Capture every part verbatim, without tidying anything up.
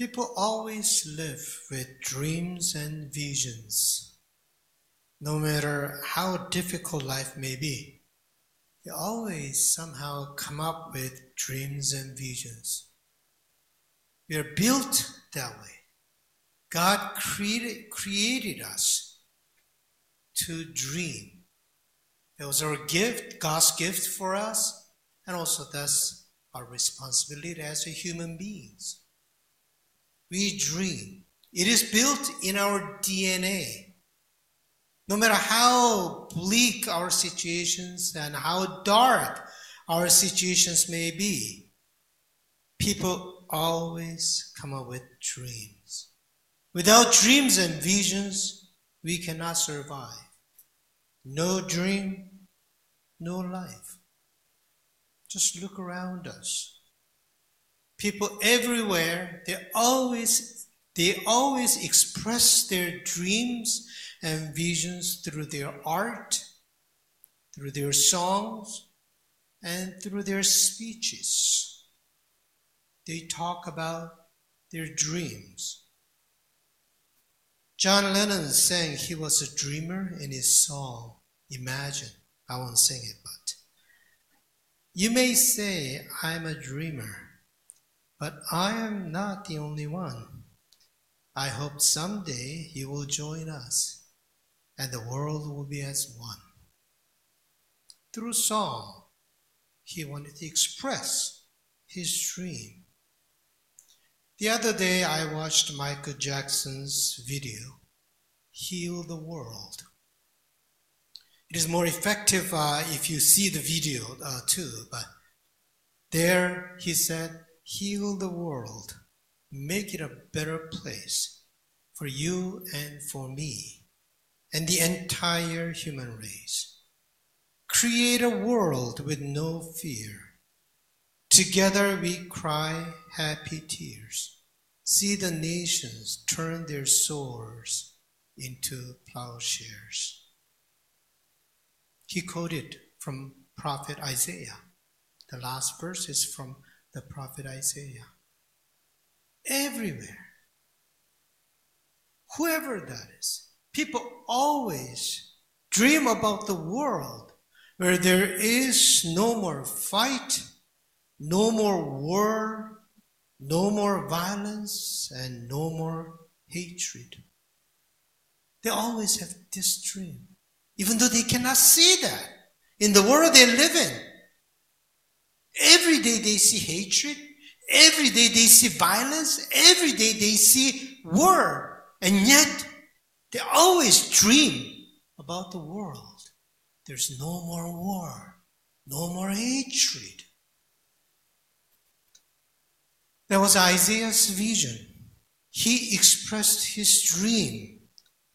People always live with dreams and visions. No matter how difficult life may be, they always somehow come up with dreams and visions. We are built that way. God created, created us to dream. It was our gift, God's gift for us, and also thus our responsibility as human beings. We dream. It is built in our D N A. No matter how bleak our situations and how dark our situations may be, people always come up with dreams. Without dreams and visions, we cannot survive. No dream, no life. Just look around us. People everywhere, they always, they always express their dreams and visions through their art, through their songs, and through their speeches. They talk about their dreams. John Lennon sang he was a dreamer in his song, Imagine. I won't sing it, but. You may say, I'm a dreamer. But I am not the only one. I hope someday you will join us and the world will be as one. Through song, he wanted to express his dream. The other day, I watched Michael Jackson's video, Heal the World. It is more effective uh, if you see the video uh, too, but there he said, heal the world, make it a better place for you and for me and the entire human race. Create a world with no fear. Together we cry happy tears. See the nations turn their swords into plowshares. He quoted from Prophet Isaiah. The last verse is from the prophet Isaiah. Everywhere, whoever that is, people always dream about the world where there is no more fight, no more war, no more violence, and no more hatred. They always have this dream, even though they cannot see that in the world they live in. Every day they see hatred, every day they see violence, every day they see war, and yet they always dream about the world. There's no more war, no more hatred. That was Isaiah's vision. He expressed his dream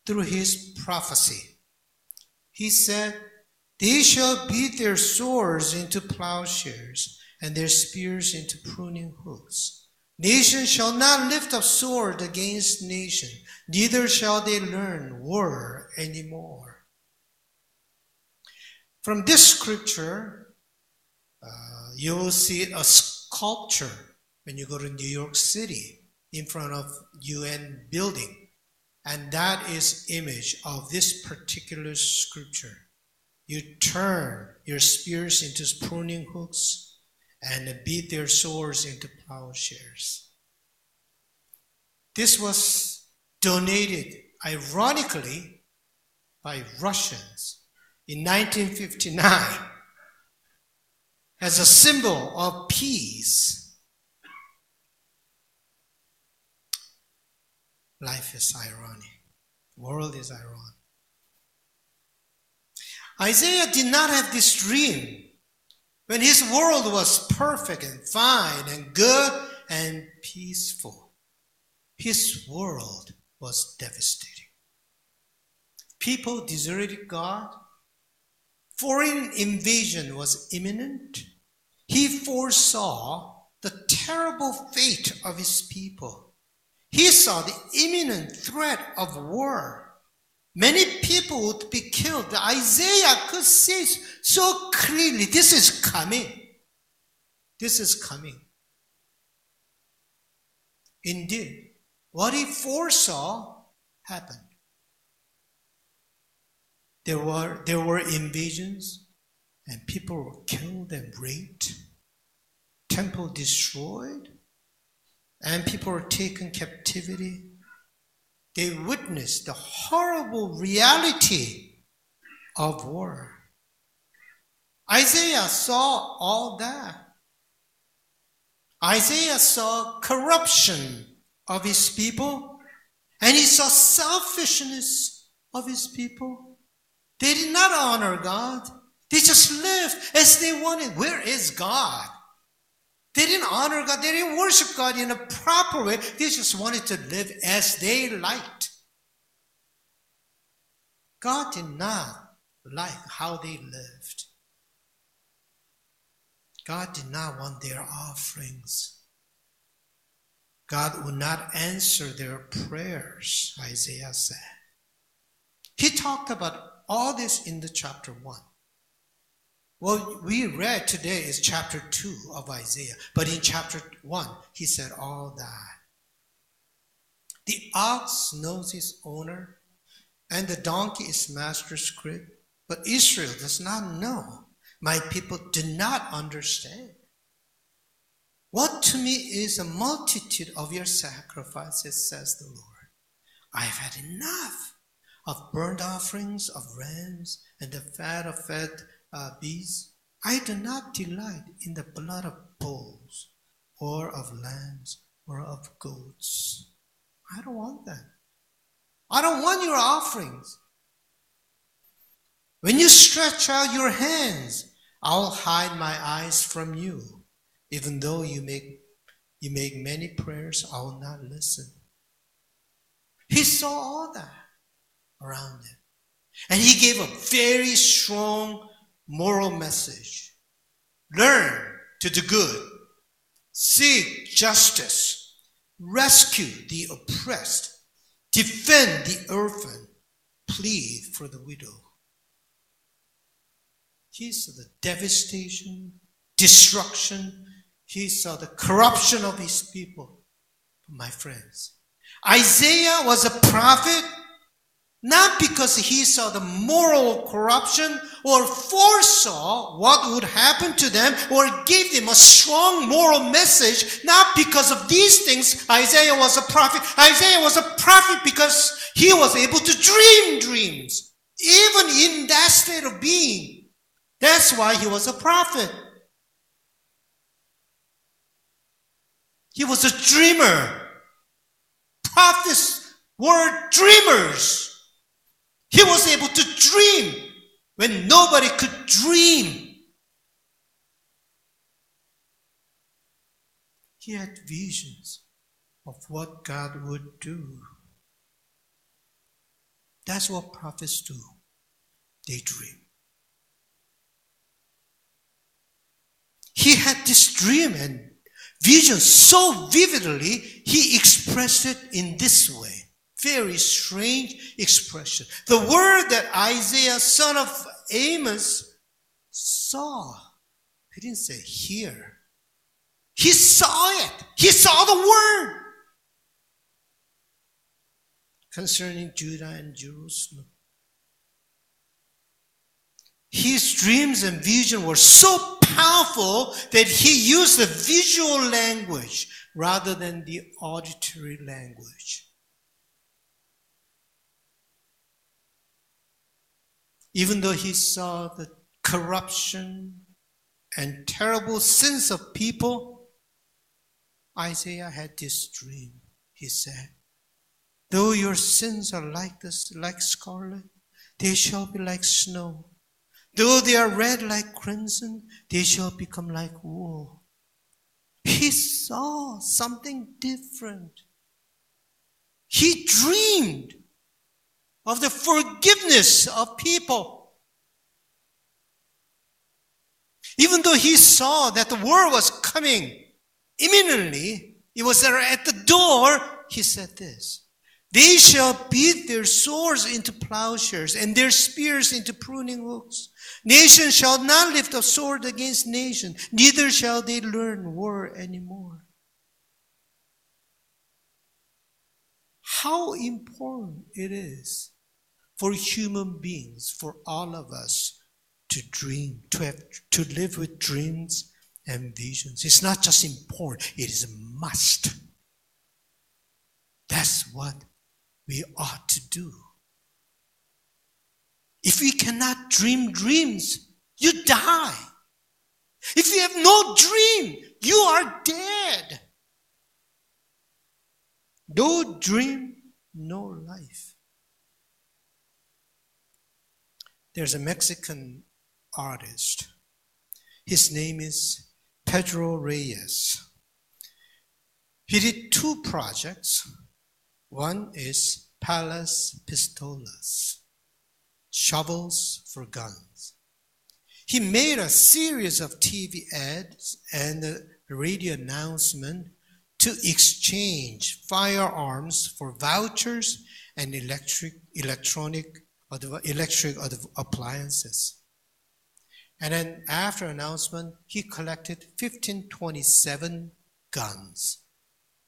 through his prophecy. He said, they shall beat their swords into plowshares and their spears into pruning hooks. Nation shall not lift up sword against nation, neither shall they learn war anymore. From this scripture, uh, you will see a sculpture when you go to New York City in front of U N building. And that is image of this particular scripture. You turn your spears into pruning hooks and beat their swords into plowshares. This was donated, ironically, by Russians in nineteen fifty-nine as a symbol of peace. Life is ironic. The world is ironic. Isaiah did not have this dream when his world was perfect and fine and good and peaceful. His world was devastating. People deserted God. Foreign invasion was imminent. He foresaw the terrible fate of his people. He saw the imminent threat of war. Many people would be killed. Isaiah could see so clearly, this is coming. This is coming. Indeed, what he foresaw happened. There were, there were invasions, and people were killed and raped, temple destroyed, and people were taken captivity. They witnessed the horrible reality of war. Isaiah saw all that. Isaiah saw corruption of his people, and he saw selfishness of his people. They did not honor God. They just lived as they wanted. Where is God? They didn't honor God. They didn't worship God in a proper way. They just wanted to live as they liked. God did not like how they lived. God did not want their offerings. God would not answer their prayers, Isaiah said. He talked about all this in the chapter one. What we read today is chapter two of Isaiah, but in chapter one, he said all that. The ox knows his owner, and the donkey its master's crib, but Israel does not know. My people do not understand. What to me is a multitude of your sacrifices, says the Lord. I have had enough of burnt offerings, of rams, and the fat of fed uh, beasts. I do not delight in the blood of bulls, or of lambs, or of goats. I don't want that. I don't want your offerings. When you stretch out your hands, I'll hide my eyes from you. Even though you make, you make many prayers, I will not listen. He saw all that around him. And he gave a very strong moral message. Learn to do good. Seek justice. Rescue the oppressed. Defend the orphan. Plead for the widow. He saw the devastation, destruction. He saw the corruption of his people. My friends, Isaiah was a prophet not because he saw the moral corruption or foresaw what would happen to them or gave them a strong moral message. Not because of these things, Isaiah was a prophet. Isaiah was a prophet because he was able to dream dreams, even in that state of being. That's why he was a prophet. He was a dreamer. Prophets were dreamers. He was able to dream when nobody could dream. He had visions of what God would do. That's what prophets do. They dream. He had this dream and vision so vividly, he expressed it in this way. Very strange expression. The word that Isaiah, son of Amos, saw. He didn't say hear. He saw it. He saw the word. Concerning Judah and Jerusalem. His dreams and vision were so powerful that he used the visual language rather than the auditory language. Even though he saw the corruption and terrible sins of people, Isaiah had this dream. He said, though your sins are like this, like scarlet, they shall be like snow. Though they are red like crimson, they shall become like wool. He saw something different. He dreamed of the forgiveness of people. Even though he saw that the war was coming imminently, it was at the door, he said this. They shall beat their swords into plowshares and their spears into pruning hooks. Nation shall not lift a sword against nation, neither shall they learn war anymore. how important it is for human beings, for all of us to dream, to have, to live with dreams and visions. It's not just important, it is a must. That's what we ought to do. If we cannot dream dreams, you die. If you have no dream, you are dead. No dream, no life. There's a Mexican artist. His name is Pedro Reyes. He did two projects. One is Palas Pistolas, shovels for guns. He made a series of T V ads and a radio announcement to exchange firearms for vouchers and electric, electronic, electric appliances. And then after announcement, he collected fifteen twenty-seven guns.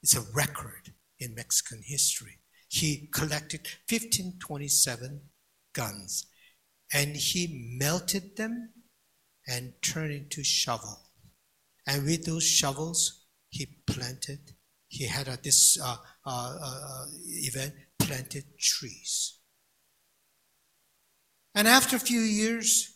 It's a record in Mexican history. He collected fifteen twenty-seven guns, and he melted them and turned into shovel. And with those shovels, he planted, he had at this uh, uh, uh, event, planted trees. And after a few years,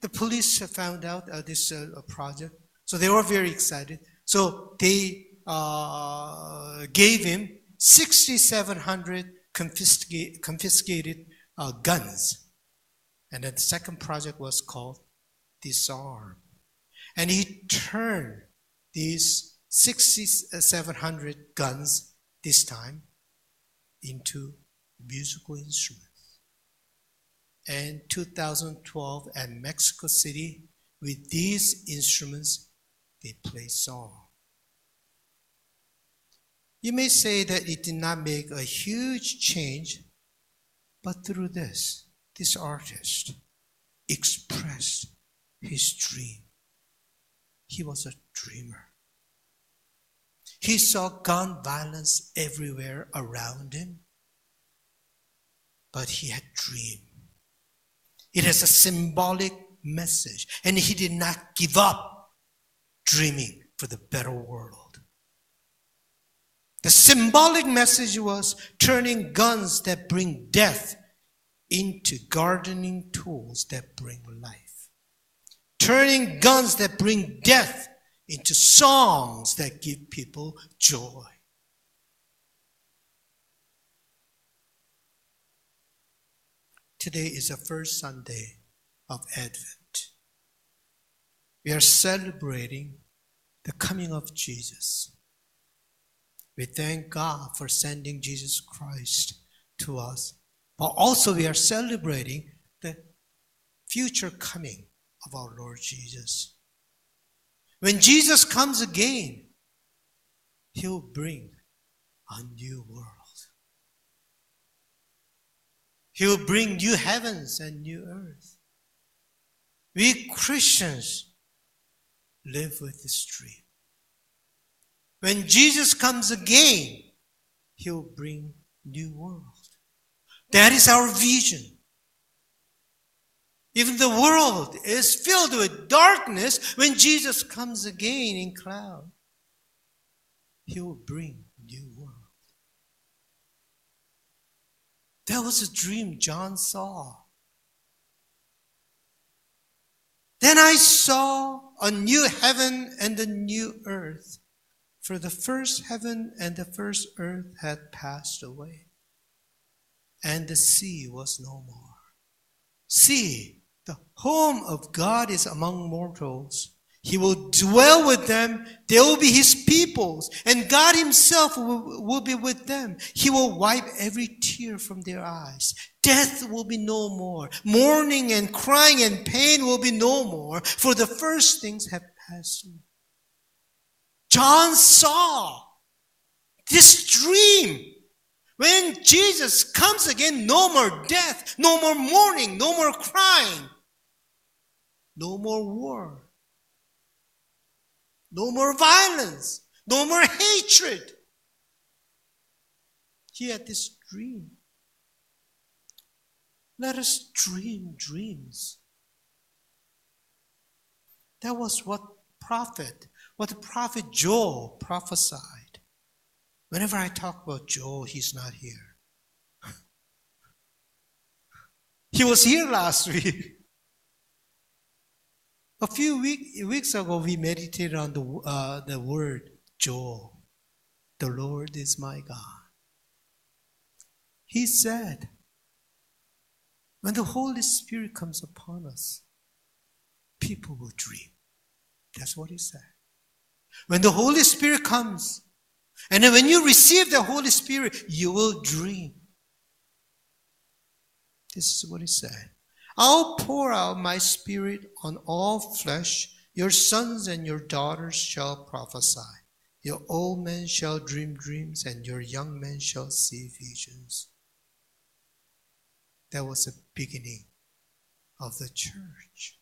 the police found out uh, this uh, project. So they were very excited. So they uh, gave him six thousand seven hundred confiscate, confiscated uh, guns. And then the second project was called Disarm. And he turned these six thousand seven hundred guns this time into musical instruments. And two thousand twelve at Mexico City, with these instruments, they play song. You may say that it did not make a huge change, but through this, this artist expressed his dream. He was a dreamer. He saw gun violence everywhere around him, but he had dream. It has a symbolic message, and he did not give up dreaming for the better world. The symbolic message was turning guns that bring death into gardening tools that bring life. Turning guns that bring death into songs that give people joy. Today is the first Sunday of Advent. We are celebrating the coming of Jesus. We thank God for sending Jesus Christ to us, but also we are celebrating the future coming of our Lord Jesus. When Jesus comes again, he'll bring a new world. He'll bring new heavens and new earth. We Christians live with this dream. When Jesus comes again, he'll bring new world. That is our vision. Even the world is filled with darkness. When Jesus comes again in cloud, he will bring new world. That was a dream John saw. Then I saw a new heaven and a new earth, for the first heaven and the first earth had passed away, and the sea was no more. See, the home of God is among mortals. He will dwell with them. They will be his peoples, and God himself will, will be with them. He will wipe every tear from their eyes. Death will be no more. Mourning and crying and pain will be no more, for the first things have passed away. John saw this dream. When Jesus comes again, no more death, no more mourning, no more crying, no more war, no more violence, no more hatred, here at this dream. Let us dream dreams. That was what prophet, what the prophet Joel prophesied. Whenever I talk about Joel, he's not here. He was here last week. A few week, weeks ago, we meditated on the, uh, the word Joel. The Lord is my God. He said, when the Holy Spirit comes upon us, people will dream. That's what he said. When the Holy Spirit comes, and then when you receive the Holy Spirit, you will dream. This is what he said. I'll pour out my spirit on all flesh. Your sons and your daughters shall prophesy. Your old men shall dream dreams, and your young men shall see visions. That was the beginning of the church.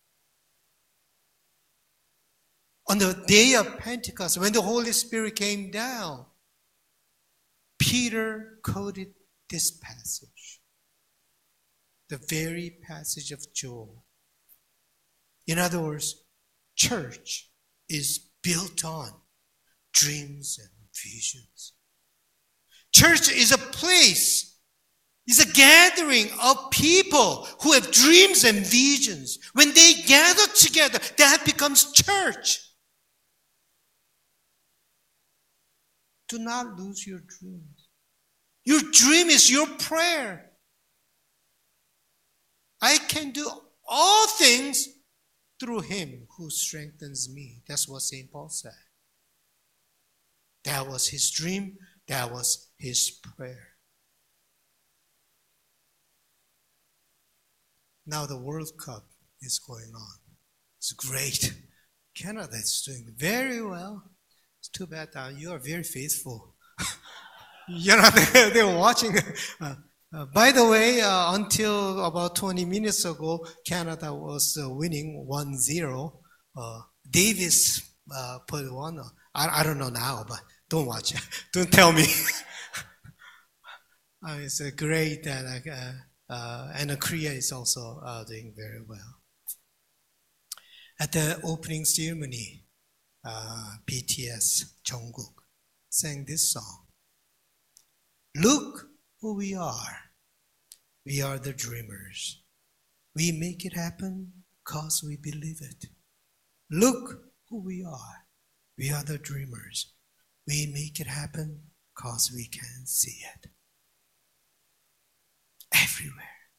On the day of Pentecost, when the Holy Spirit came down, Peter quoted this passage, the very passage of Joel. In other words, church is built on dreams and visions. Church is a place. It's a gathering of people who have dreams and visions. When they gather together, that becomes church. Do not lose your dreams. Your dream is your prayer. I can do all things through him who strengthens me. That's what Saint Paul said. That was his dream. That was his prayer. Now the World Cup is going on. It's great. Canada is doing very well. It's too bad now. You are very faithful. You know, they're watching. Uh, uh, by the way, uh, until about twenty minutes ago, Canada was uh, winning one zero. Uh, Davis uh, put one. Uh, I, I don't know now, but don't watch it. Don't tell me. I mean, it's uh, great that... Uh, Uh, and Korea is also uh, doing very well. At the opening ceremony, uh, B T S, Jungkook, sang this song. Look who we are. We are the dreamers. We make it happen because we believe it. Look who we are. We are the dreamers. We make it happen because we can see it. Everywhere.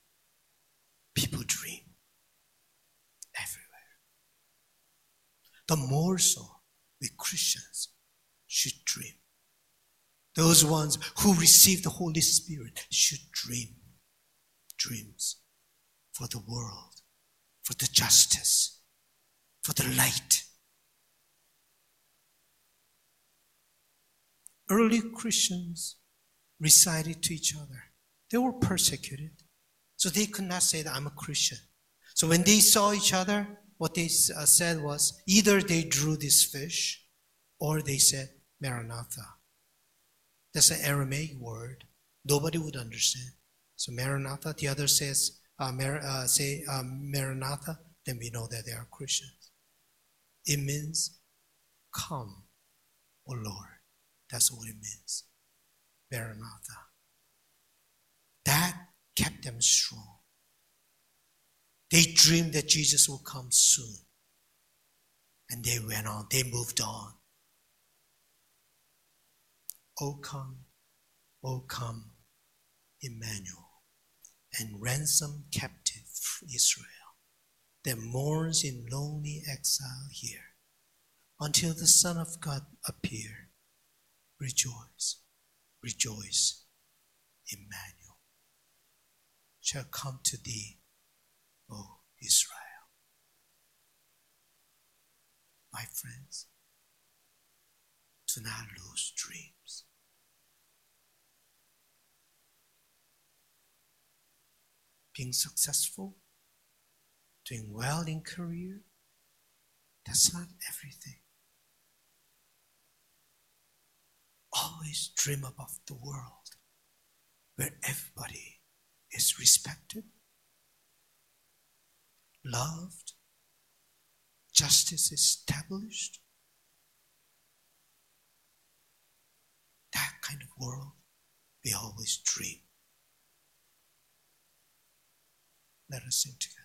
People dream. Everywhere. The more so, we Christians should dream. Those ones who receive the Holy Spirit should dream. Dreams for the world, for the justice, for the light. Early Christians recited to each other. They were persecuted, so they could not say that I'm a Christian. So when they saw each other, what they uh, said was either they drew this fish or they said Maranatha. That's an Aramaic word. Nobody would understand. So Maranatha, the other says, uh, Mar- uh, say uh, Maranatha, then we know that they are Christians. It means come, O Lord. That's what it means. Maranatha. That kept them strong. They dreamed that Jesus will come soon. And they went on. They moved on. O come, O come, Emmanuel, and ransom captive Israel that mourns in lonely exile here until the Son of God appear. Rejoice, rejoice, Emmanuel. Shall come to thee, O Israel. My friends, do not lose dreams. Being successful, doing well in career, that's not everything. Always dream about the world. where everybody is respected, loved, justice established. That kind of world we always dream. Let us sing together.